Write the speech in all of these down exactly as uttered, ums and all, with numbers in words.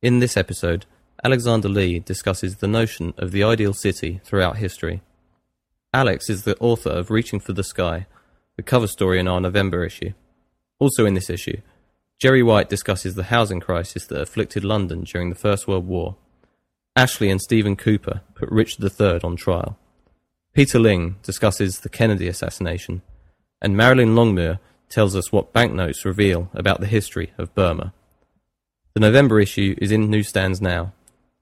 In this episode, Alexander Lee discusses the notion of the ideal city throughout history. Alex is the author of Reaching for the Sky, the cover story in our November issue. Also in this issue, Jerry White discusses the housing crisis that afflicted London during the First World War. Ashley and Stephen Cooper put Richard the Third on trial. Peter Ling discusses the Kennedy assassination. And Marilyn Longmuir tells us what banknotes reveal about the history of Burma. The November issue is in newsstands now.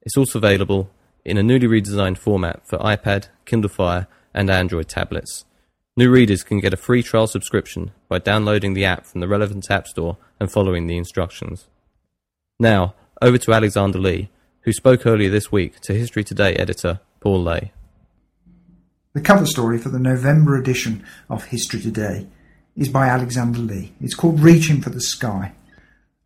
It's also available in a newly redesigned format for iPad, Kindle Fire, and Android tablets. New readers can get a free trial subscription by downloading the app from the relevant app store and following the instructions. Now, over to Alexander Lee, who spoke earlier this week to History Today editor Paul Lay. The cover story for the November edition of History Today is by Alexander Lee. It's called Reaching for the Sky.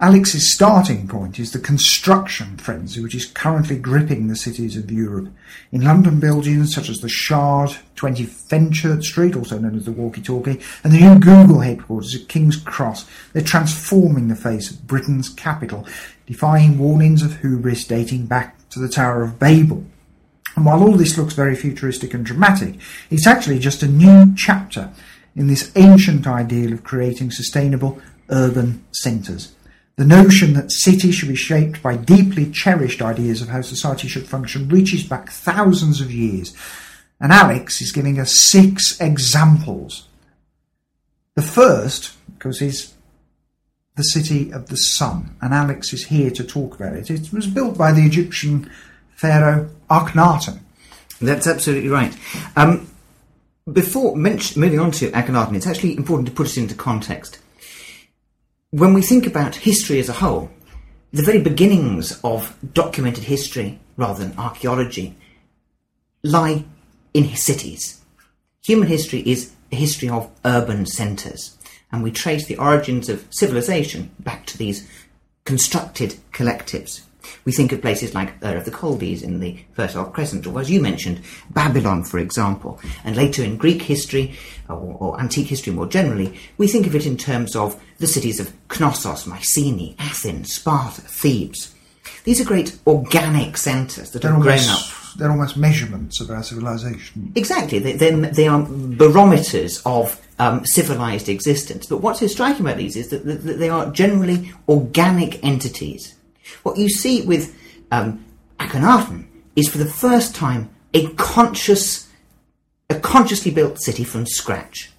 Alex's starting point is the construction frenzy which is currently gripping the cities of Europe. In London, buildings such as the Shard, twenty Fenchurch Street, also known as the Walkie Talkie, and the new Google headquarters at King's Cross, they're transforming the face of Britain's capital, defying warnings of hubris dating back to the Tower of Babel. And while all this looks very futuristic and dramatic, it's actually just a new chapter in this ancient ideal of creating sustainable urban centres. The notion that cities should be shaped by deeply cherished ideas of how society should function reaches back thousands of years. And Alex is giving us six examples. The first, of course, is the City of the Sun. And Alex is here to talk about it. It was built by the Egyptian pharaoh Akhenaten. That's absolutely right. Um, before men- moving on to Akhenaten, it's actually important to put it into context. When we think about history as a whole, the very beginnings of documented history, rather than archaeology, lie in cities. Human history is a history of urban centres, and we trace the origins of civilization back to these constructed collectives. We think of places like Ur of the Chaldees in the Fertile Crescent, or as you mentioned, Babylon, for example. And later in Greek history, or, or antique history more generally, we think of it in terms of the cities of Knossos, Mycenae, Athens, Sparta, Thebes. These are great organic centres that they're have almost, grown up. They're almost measurements of our civilisation. Exactly. They, they, they are barometers of um, civilised existence. But what's so striking about these is that, that they are generally organic entities. What you see with um, Akhenaten is, for the first time, a conscious, a consciously built city from scratch.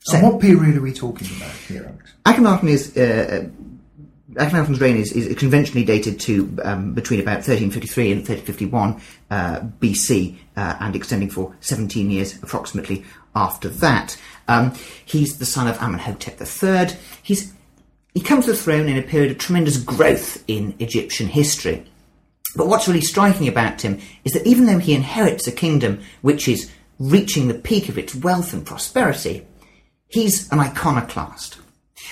So, and what period are we talking about here, Alex? Akhenaten is uh, Akhenaten's reign is, is conventionally dated to um, between about thirteen fifty-three and thirteen fifty-one uh, B C, uh, and extending for seventeen years approximately after that. Um, he's the son of Amenhotep the Third. He's He comes to the throne in a period of tremendous growth in Egyptian history. But what's really striking about him is that even though he inherits a kingdom which is reaching the peak of its wealth and prosperity, he's an iconoclast.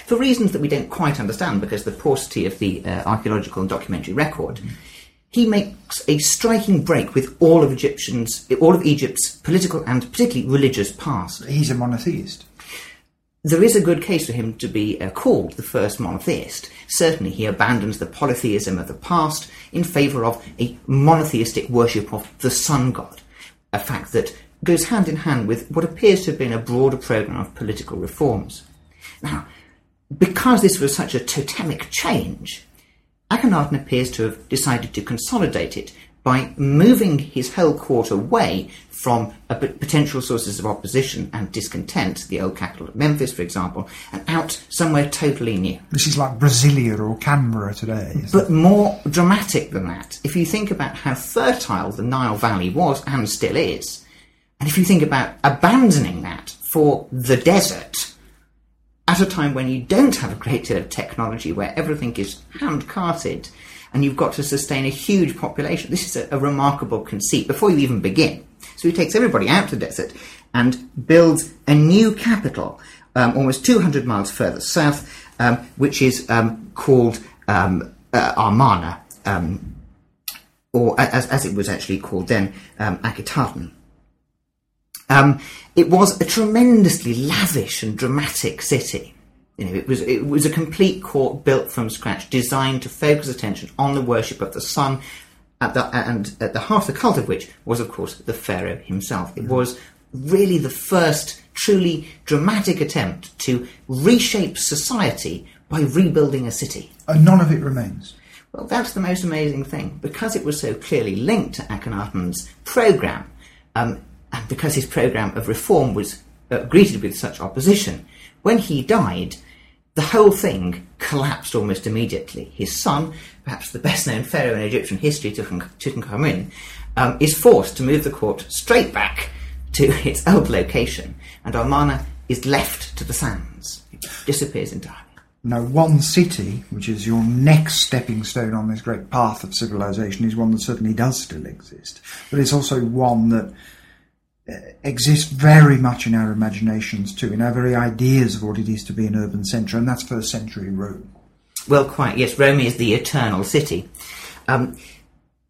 For reasons that we don't quite understand because of the paucity of the uh, archaeological and documentary record, mm-hmm. he makes a striking break with all of Egyptians, all of Egypt's political and particularly religious past. He's a monotheist. There is a good case for him to be uh, called the first monotheist. Certainly he abandons the polytheism of the past in favour of a monotheistic worship of the sun god, a fact that goes hand in hand with what appears to have been a broader programme of political reforms. Now, because this was such a totemic change, Akhenaten appears to have decided to consolidate it by moving his whole court away from a potential sources of opposition and discontent, the old capital of Memphis, for example, and out somewhere totally new. This is like Brasilia or Canberra today. But it? More dramatic than that. If you think about how fertile the Nile Valley was and still is, and if you think about abandoning that for the desert at a time when you don't have a great deal of technology, where everything is hand-carted, and you've got to sustain a huge population. This is a, a remarkable conceit before you even begin. So he takes everybody out to the desert and builds a new capital um, almost two hundred miles further south, um, which is um, called um, uh, Amarna, um, or as, as it was actually called then, um, Akhetaten. Um, it was a tremendously lavish and dramatic city. You know, it was it was a complete court built from scratch, designed to focus attention on the worship of the sun, at the, and at the heart of the cult of which was, of course, the pharaoh himself. It was really the first truly dramatic attempt to reshape society by rebuilding a city. And none of it remains. Well, that's the most amazing thing. Because it was so clearly linked to Akhenaten's programme, um, and because his programme of reform was uh, greeted with such opposition, when he died, the whole thing collapsed almost immediately. His son, perhaps the best-known pharaoh in Egyptian history, Tutankhamun, um, is forced to move the court straight back to its old location, and Amarna is left to the sands. It disappears entirely. Now, one city, which is your next stepping stone on this great path of civilization, is one that certainly does still exist, but it's also one that exists very much in our imaginations too, in our very ideas of what it is to be an urban centre, and that's first century Rome. Well, quite, yes. Rome is the eternal city. Um,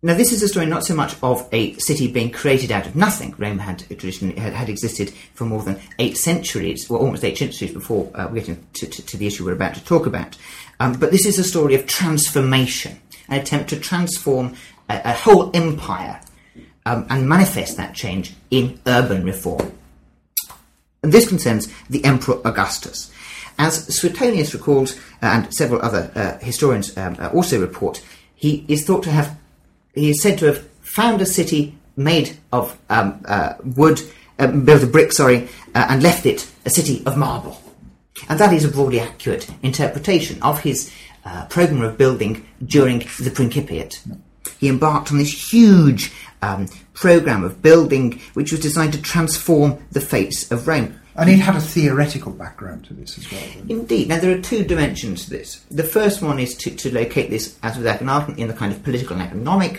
now, this is a story not so much of a city being created out of nothing. Rome had traditionally had, had existed for more than eight centuries, well, almost eight centuries before uh, we get into to, to the issue we're about to talk about. Um, but this is a story of transformation, an attempt to transform a, a whole empire, Um, and manifest that change in urban reform. And this concerns the Emperor Augustus. As Suetonius recalls, uh, and several other uh, historians um, uh, also report, he is thought to have, he is said to have found a city made of um, uh, wood, uh, built of brick, sorry, uh, and left it a city of marble. And that is a broadly accurate interpretation of his uh, programme of building during the Principiate. He embarked on this huge Um, programme of building which was designed to transform the face of Rome. And it had a theoretical background to this as well. Indeed. Now, there are two dimensions to this. The first one is to, to locate this, as with Akhenaten, in the kind of political and economic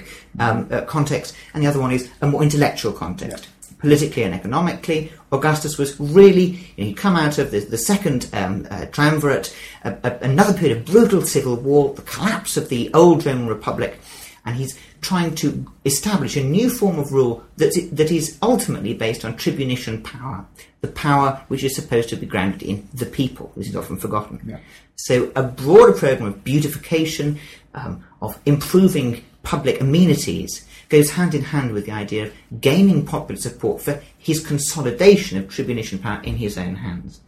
um, uh, context, and the other one is a more intellectual context. Yeah. Politically and economically, Augustus was really, you know, he'd come out of the, the second um, uh, triumvirate, uh, uh, another period of brutal civil war, the collapse of the old Roman Republic, and he's trying to establish a new form of rule that that is ultimately based on tribunician power, the power which is supposed to be grounded in the people. This is often forgotten. Yeah. So a broader programme of beautification, um, of improving public amenities, goes hand in hand with the idea of gaining popular support for his consolidation of tribunician power in his own hands.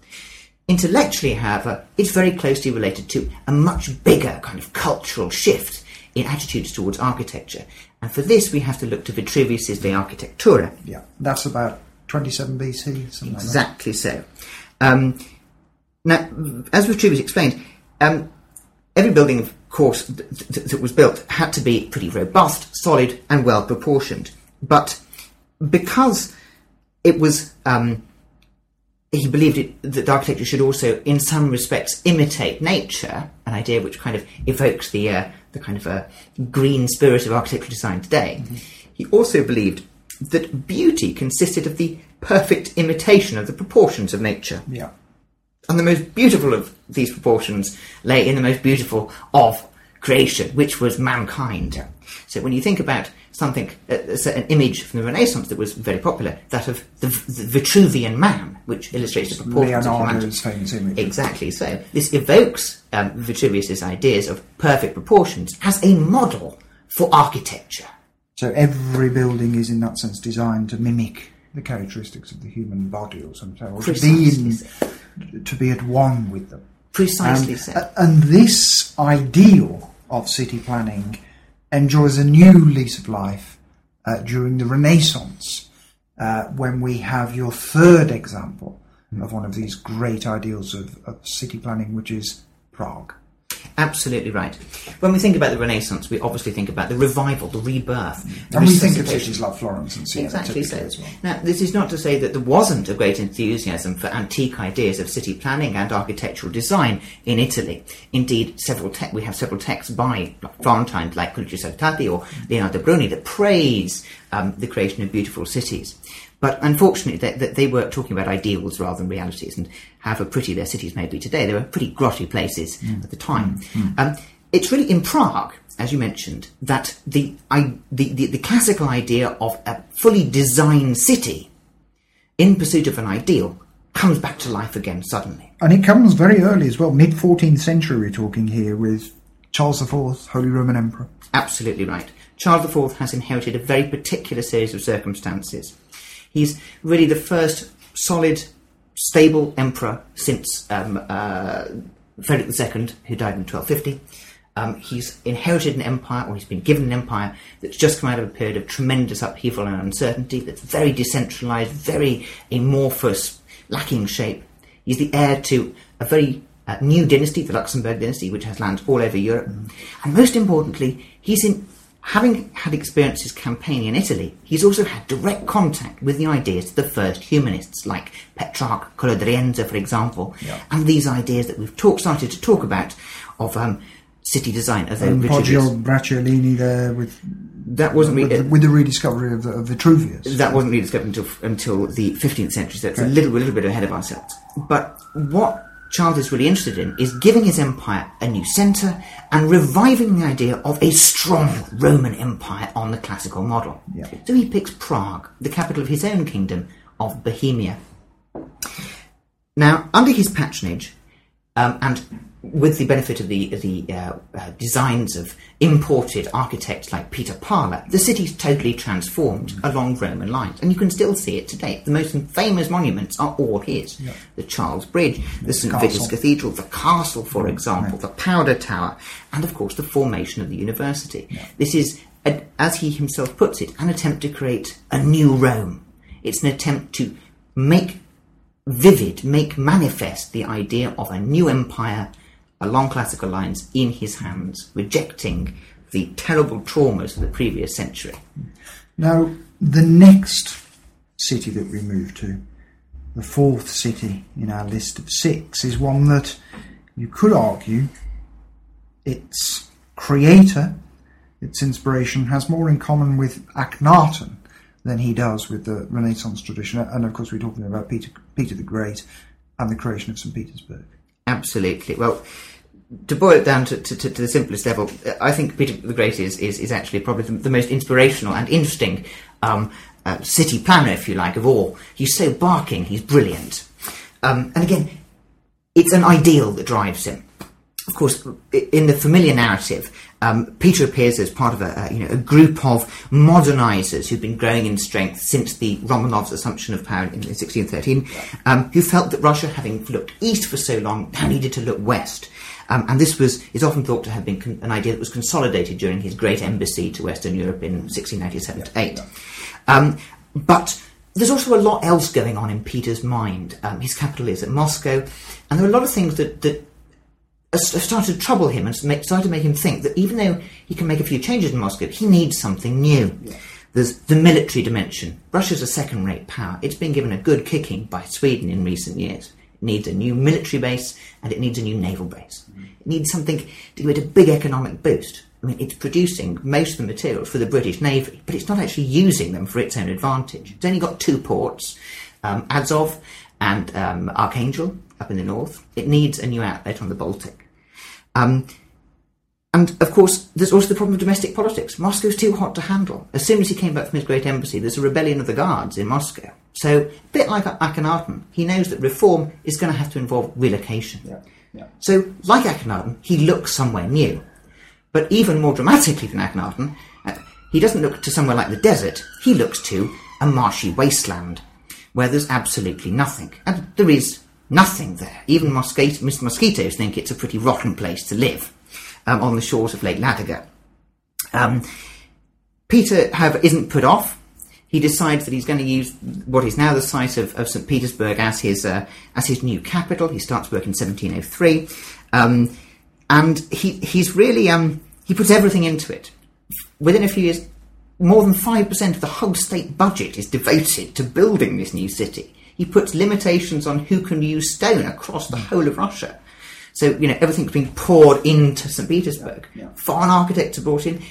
Intellectually, however, it's very closely related to a much bigger kind of cultural shift in attitudes towards architecture. And for this, we have to look to Vitruvius's De Architectura. Yeah, that's about twenty-seven B C, something exactly like that. So. Um, now, as Vitruvius explained, um, every building, of course, th- th- that was built had to be pretty robust, solid, and well proportioned. But because it was, um, he believed it, that architecture should also, in some respects, imitate nature, an idea which kind of evokes the Uh, the kind of a green spirit of architectural design today. Mm-hmm. He also believed that beauty consisted of the perfect imitation of the proportions of nature. Yeah. And the most beautiful of these proportions lay in the most beautiful of creation, which was mankind. Yeah. So when you think about something, uh, so an image from the Renaissance that was very popular, that of the, the Vitruvian man, which illustrates the proportions of Leonardo's famous image. Exactly so. This evokes um, Vitruvius's ideas of perfect proportions as a model for architecture. So every building is, in that sense, designed to mimic the characteristics of the human body or something, or to be, in, to be at one with them. Precisely and, so. Uh, and this ideal of city planning enjoys a new lease of life uh, during the Renaissance, uh, when we have your third example mm. of one of these great ideals of, of city planning, which is Prague. Absolutely right. When we think about the Renaissance, we obviously think about the revival, the rebirth. The and we think of cities like Florence and Siena. Exactly so. As well. Now, this is not to say that there wasn't a great enthusiasm for antique ideas of city planning and architectural design in Italy. Indeed, several te- we have several texts by Florentines like Puccio Saltati or Leonardo Bruni that praise um, the creation of beautiful cities. But unfortunately, they, they were talking about ideals rather than realities, and however pretty their cities may be today, they were pretty grotty places mm. at the time. Mm. Um, it's really in Prague, as you mentioned, that the, I, the, the, the classical idea of a fully designed city in pursuit of an ideal comes back to life again suddenly. And it comes very early as well, mid-fourteenth century we're talking here, with Charles the Fourth, Holy Roman Emperor. Absolutely right. Charles the Fourth has inherited a very particular series of circumstances. He's really the first solid, stable emperor since um, uh, Frederick the Second, who died in twelve fifty. Um, he's inherited an empire, or he's been given an empire, that's just come out of a period of tremendous upheaval and uncertainty, that's very decentralised, very amorphous, lacking shape. He's the heir to a very uh, new dynasty, the Luxembourg dynasty, which has lands all over Europe. Mm. And most importantly, he's in... Having had experienced his campaign in Italy, he's also had direct contact with the ideas of the first humanists, like Petrarch, Colodrienzo, for example, yeah. and these ideas that we've talk, started to talk about of um, city design. As um, Poggio, Bracciolini there with... That wasn't re- with, the, with the rediscovery of, the, of Vitruvius. That wasn't rediscovered until, until the fifteenth century, so it's right. a little, a little bit ahead of ourselves. But what Charles is really interested in is giving his empire a new centre and reviving the idea of a strong Roman empire on the classical model. Yeah. So he picks Prague, the capital of his own kingdom of Bohemia. Now, under his patronage, um, and with the benefit of the, the uh, uh, designs of imported architects like Peter Parler, the city's totally transformed mm-hmm. along Roman lines. And you can still see it today. The most famous monuments are all his. Yeah. The Charles Bridge, the, the Saint Vitus Cathedral, the castle, for mm-hmm. example, yeah. the Powder Tower, and, of course, the formation of the university. Yeah. This is, a, as he himself puts it, an attempt to create a new Rome. It's an attempt to make vivid, make manifest the idea of a new empire along classical lines in his hands, rejecting the terrible traumas of the previous century. Now, the next city that we move to, the fourth city in our list of six, is one that you could argue its creator, its inspiration, has more in common with Akhenaten than he does with the Renaissance tradition. And, of course, we're talking about Peter, Peter the Great and the creation of Saint Petersburg. Absolutely. Well, to boil it down to, to, to the simplest level, I think Peter the Great is, is, is actually probably the, the most inspirational and interesting um, uh, city planner, if you like, of all. He's so barking, he's brilliant. Um, and again, it's an ideal that drives him. Of course, in the familiar narrative, um, Peter appears as part of a, a, you know, a group of modernisers who've been growing in strength since the Romanovs' assumption of power in sixteen thirteen, um, who felt that Russia, having looked east for so long, now needed to look west. Um, and this was is often thought to have been con- an idea that was consolidated during his great embassy to Western Europe in sixteen ninety-seven to eight. Yeah, yeah. Um, but there's also a lot else going on in Peter's mind. Um, his capital is at Moscow, and there are a lot of things that... that started to trouble him and started to make him think that even though he can make a few changes in Moscow, he needs something new. Yeah. There's the military dimension. Russia's a second-rate power. It's been given a good kicking by Sweden in recent years. It needs a new military base and it needs a new naval base. Mm. It needs something to give it a big economic boost. I mean, it's producing most of the materials for the British Navy, but it's not actually using them for its own advantage. It's only got two ports, um, Azov and um, Archangel up in the north. It needs a new outlet on the Baltic. Um, and, of course, there's also the problem of domestic politics. Moscow's too hot to handle. As soon as he came back from his great embassy, there's a rebellion of the guards in Moscow. So, a bit like Akhenaten, he knows that reform is going to have to involve relocation. Yeah, yeah. So, like Akhenaten, he looks somewhere new. But even more dramatically than Akhenaten, uh, he doesn't look to somewhere like the desert. He looks to a marshy wasteland where there's absolutely nothing. And there is Nothing there. Even mosquito- mosquitoes think it's a pretty rotten place to live, um, on the shores of Lake Ladoga. Um, Peter, however, isn't put off. He decides that he's going to use what is now the site of, of Saint Petersburg as his uh, as his new capital. He starts work in seventeen oh three, um, and he he's really um, he puts everything into it. Within a few years, more than five percent of the whole state budget is devoted to building this new city. He puts limitations on who can use stone across the whole of Russia. So you know everything's being poured into Saint Petersburg. Yeah, yeah. Foreign architects are brought in.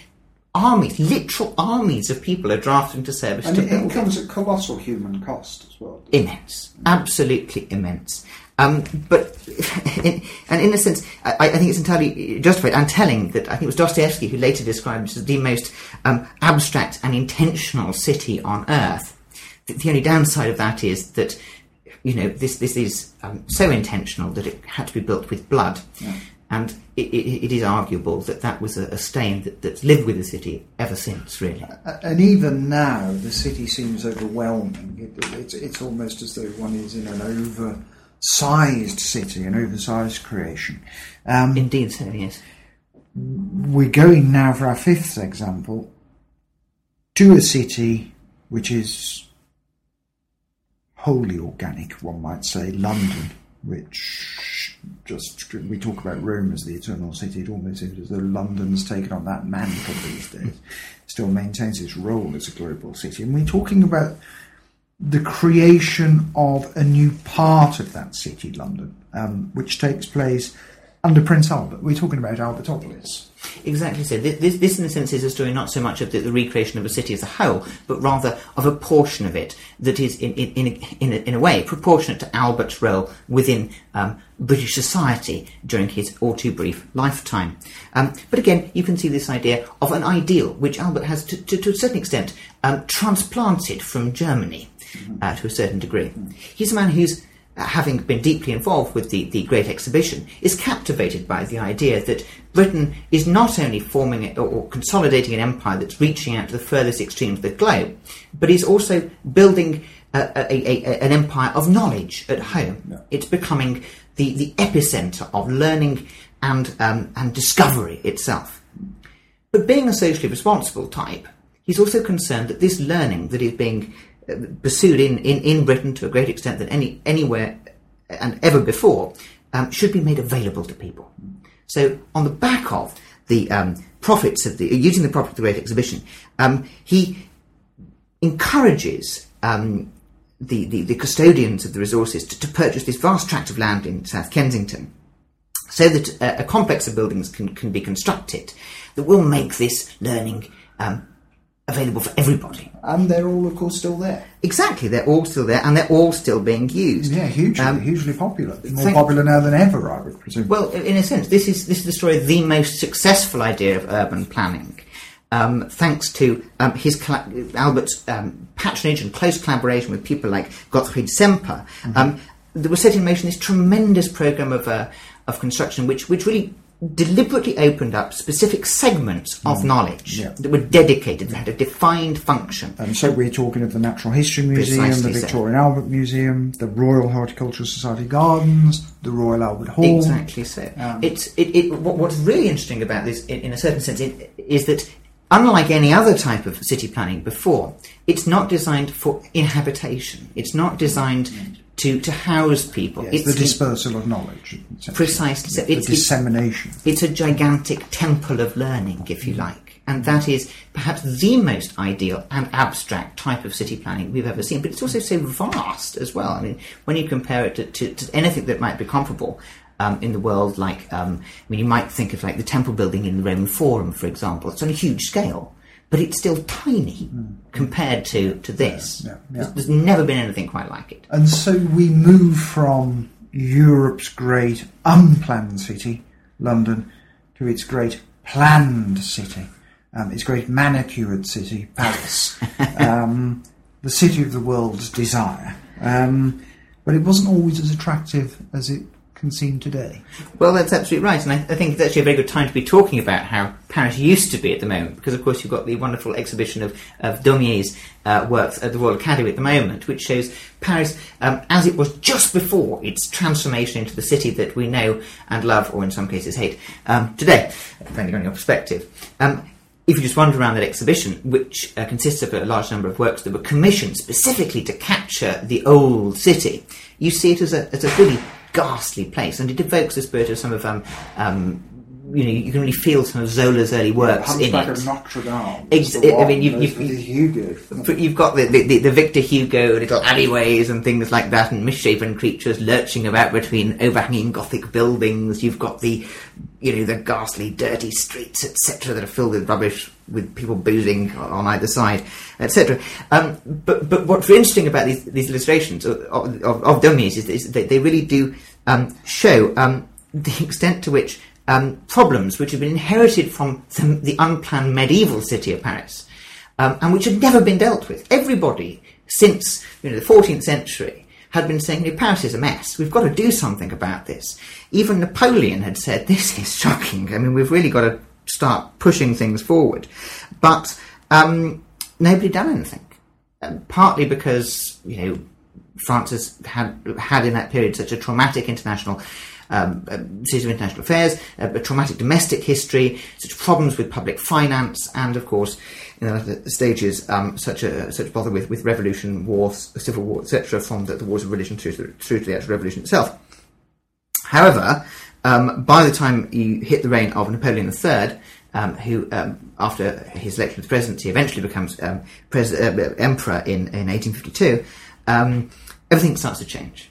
Armies, literal armies of people are drafted into service and to it, build it. Comes at colossal human cost as well. Immense, mm-hmm. Absolutely immense. Um, but, in, and in a sense, I, I think it's entirely justified and telling that I think it was Dostoevsky who later described it as the most um, abstract and intentional city on earth. The, the only downside of that is that, you know, this this is um, so intentional that it had to be built with blood. Yeah. And it, it, it is arguable that that was a, a stain that, that's lived with the city ever since, really. And even now, the city seems overwhelming. It, it, it's, it's almost as though one is in an oversized city, an oversized creation. Um, Indeed, so, yes. We're going now for our fifth example to a city which is wholly organic, one might say, London, which just, we talk about Rome as the eternal city, it almost seems as though London's taken on that mantle these days, still maintains its role as a global city. And we're talking about the creation of a new part of that city, London, um, which takes place under Prince Albert. We're talking about Albertopolis. Exactly so. This, this, in a sense, is a story not so much of the, the recreation of a city as a whole, but rather of a portion of it that is, in in in a, in, a, in a way, proportionate to Albert's role within um, British society during his all too brief lifetime. Um, but again, you can see this idea of an ideal which Albert has, to, to, to a certain extent, um, transplanted from Germany uh, to a certain degree. He's a man who's, having been deeply involved with the, the Great Exhibition, is captivated by the idea that Britain is not only forming or, or consolidating an empire that's reaching out to the furthest extremes of the globe, but is also building a, a, a, an empire of knowledge at home. Yeah. It's becoming the, the epicentre of learning and, um, and discovery itself. But being a socially responsible type, he's also concerned that this learning that is being pursued in, in, in Britain to a greater extent than any anywhere and ever before, um, should be made available to people. So on the back of the um, profits of the, using the profit of the Great Exhibition, um, he encourages um, the, the, the custodians of the resources to, to purchase this vast tract of land in South Kensington so that uh, a complex of buildings can, can be constructed that will make this learning um, available for everybody. And they're all, of course, still there. Exactly, they're all still there, and they're all still being used. Yeah, hugely, um, hugely popular. More think, popular now than ever, I would presume. Well, in a sense, this is this is the story of the most successful idea of urban planning, um, thanks to um, his Albert's um, patronage and close collaboration with people like Gottfried Semper. Mm-hmm. Um, there was set in motion this tremendous programme of uh, of construction, which which really deliberately opened up specific segments of mm. knowledge yeah. that were dedicated, that had a defined function. And so we're talking of the Natural History Museum, precisely the Victorian so. Albert Museum, the Royal Horticultural Society Gardens, the Royal Albert Hall. Exactly so. Um, it's, it, it, what, what's really interesting about this, in, in a certain sense, it, is that unlike any other type of city planning before, it's not designed for inhabitation. It's not designed... Mm. To, to house people. Yes, it's the dispersal of knowledge. Precisely. So. The it's, dissemination. It's, it's a gigantic temple of learning, if you like. And that is perhaps the most ideal and abstract type of city planning we've ever seen. But it's also so vast as well. I mean, when you compare it to, to, to anything that might be comparable um, in the world, like, um, I mean, you might think of like the temple building in the Roman Forum, for example. It's on a huge scale. But it's still tiny mm. compared to, to this. Yeah, yeah, yeah. There's, there's never been anything quite like it. And so we move from Europe's great unplanned city, London, to its great planned city, um, its great manicured city, Paris, um, the city of the world's desire. Um, but it wasn't always as attractive as it can seem today. Well, that's absolutely right, and I, I think it's actually a very good time to be talking about how Paris used to be at the moment, because of course you've got the wonderful exhibition of, of Daumier's uh, works at the Royal Academy at the moment, which shows Paris um, as it was just before its transformation into the city that we know and love, or in some cases hate, um, today, depending on your perspective. Um, If you just wander around that exhibition, which uh, consists of a large number of works that were commissioned specifically to capture the old city, you see it as a, as a really ghastly place, and it evokes the spirit of some of, um, um, you know, you can really feel some of Zola's early works in it. Hunchback of Notre Dame. Ex- I mean, you've, you've, you've, Hugo. you've got the, the, the Victor Hugo little alleyways and things like that, and misshapen creatures lurching about between overhanging Gothic buildings. You've got the... you know, the ghastly, dirty streets, et cetera, that are filled with rubbish, with people boozing on either side, et cetera. Um, but but what's interesting about these, these illustrations of, of, of Daumier's is, is that they really do um, show um, the extent to which um, problems which have been inherited from the, the unplanned medieval city of Paris, um, and which had never been dealt with. Everybody since, you know, the fourteenth century had been saying, no, Paris is a mess, we've got to do something about this. Even Napoleon had said, this is shocking, I mean, we've really got to start pushing things forward. But um, nobody done anything, um, partly because, you know, France has had, had in that period such a traumatic international um, uh, series of international affairs, uh, a traumatic domestic history, such problems with public finance, and, of course, in the latter stages, um, such a such bother with, with revolution, war, civil war, et cetera, from the, the wars of religion through to, the, through to the actual revolution itself. However, um, by the time you hit the reign of Napoleon the Third, um, who, um, after his election to the presidency, eventually becomes um, pres- uh, emperor in, in eighteen fifty-two, um, everything starts to change.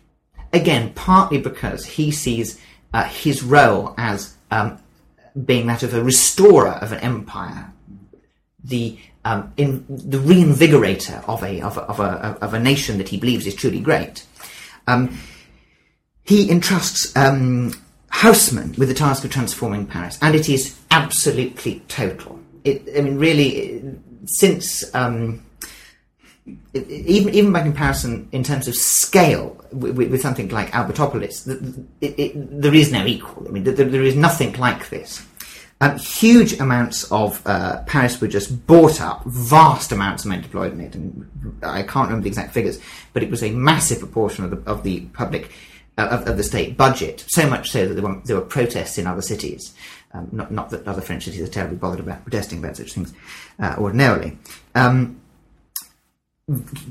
Again, partly because he sees uh, his role as um, being that of a restorer of an empire, the um, in, the reinvigorator of a of a, of a of a nation that he believes is truly great. Um, he entrusts um, housemen with the task of transforming Paris, and it is absolutely total. It, I mean, really, since um, it, even even by comparison in terms of scale with, with something like Albertopolis, the, it, it, there is no equal. I mean, there, there is nothing like this. Um, huge amounts of uh, Paris were just bought up, vast amounts of men deployed in it, and I can't remember the exact figures, but it was a massive proportion of the, of the public, uh, of, of the state budget, so much so that there were, there were protests in other cities, um, not, not that other French cities are terribly bothered about protesting about such things uh, ordinarily. Um,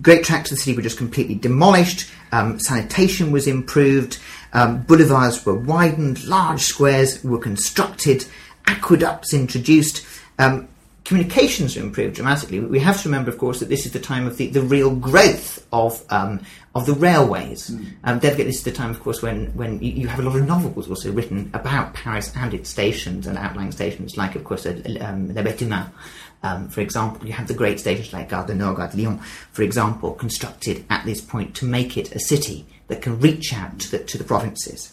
great tracts of the city were just completely demolished, um, sanitation was improved, um, boulevards were widened, large squares were constructed, aqueducts introduced, um, communications improved dramatically. We have to remember, of course, that this is the time of the, the real growth of um, of the railways. Mm. Um, this is the time, of course, when, when you have a lot of novels also written about Paris and its stations and outlying stations, like, of course, um, La Bête Humaine, um, for example. You have the great stations like Gare du Nord, Gare de Lyon, for example, constructed at this point to make it a city that can reach out to the, to the provinces.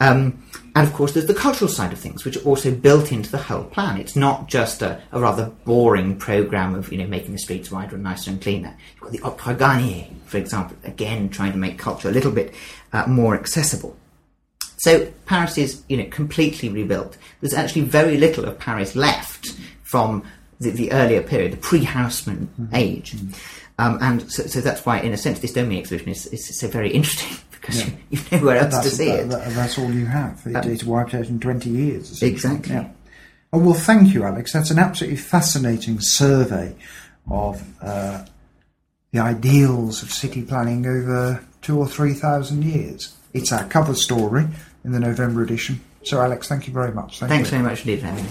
Um, and, of course, there's the cultural side of things, which are also built into the whole plan. It's not just a, a rather boring programme of, you know, making the streets wider and nicer and cleaner. You've got the Opera Garnier, for example, again, trying to make culture a little bit uh, more accessible. So Paris is, you know, completely rebuilt. There's actually very little of Paris left from the, the earlier period, the pre-Haussmann mm-hmm. age. Mm-hmm. Um, and so, so that's why, in a sense, this Daumier exhibition is, is so very interesting, because yeah. you've nowhere else that's, to see that, it. That, that's all you have. It, um, it's wiped out in twenty years. Exactly. Yeah. Oh, well, thank you, Alex. That's an absolutely fascinating survey of uh, the ideals of city planning over two or three thousand years. It's our cover story in the November edition. So, Alex, thank you very much. Thank Thanks you. very much indeed for having me.